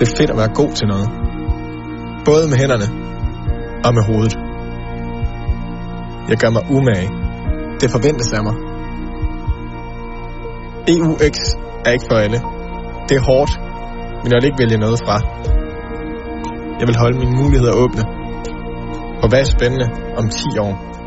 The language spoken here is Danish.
Det er fedt at være god til noget. Både med hænderne og med hovedet. Jeg gør mig umage. Det forventes af mig. EUX er ikke for alle. Det er hårdt, men jeg vil ikke vælge noget fra. Jeg vil holde mine muligheder åbne. Og hvad er spændende om 10 år?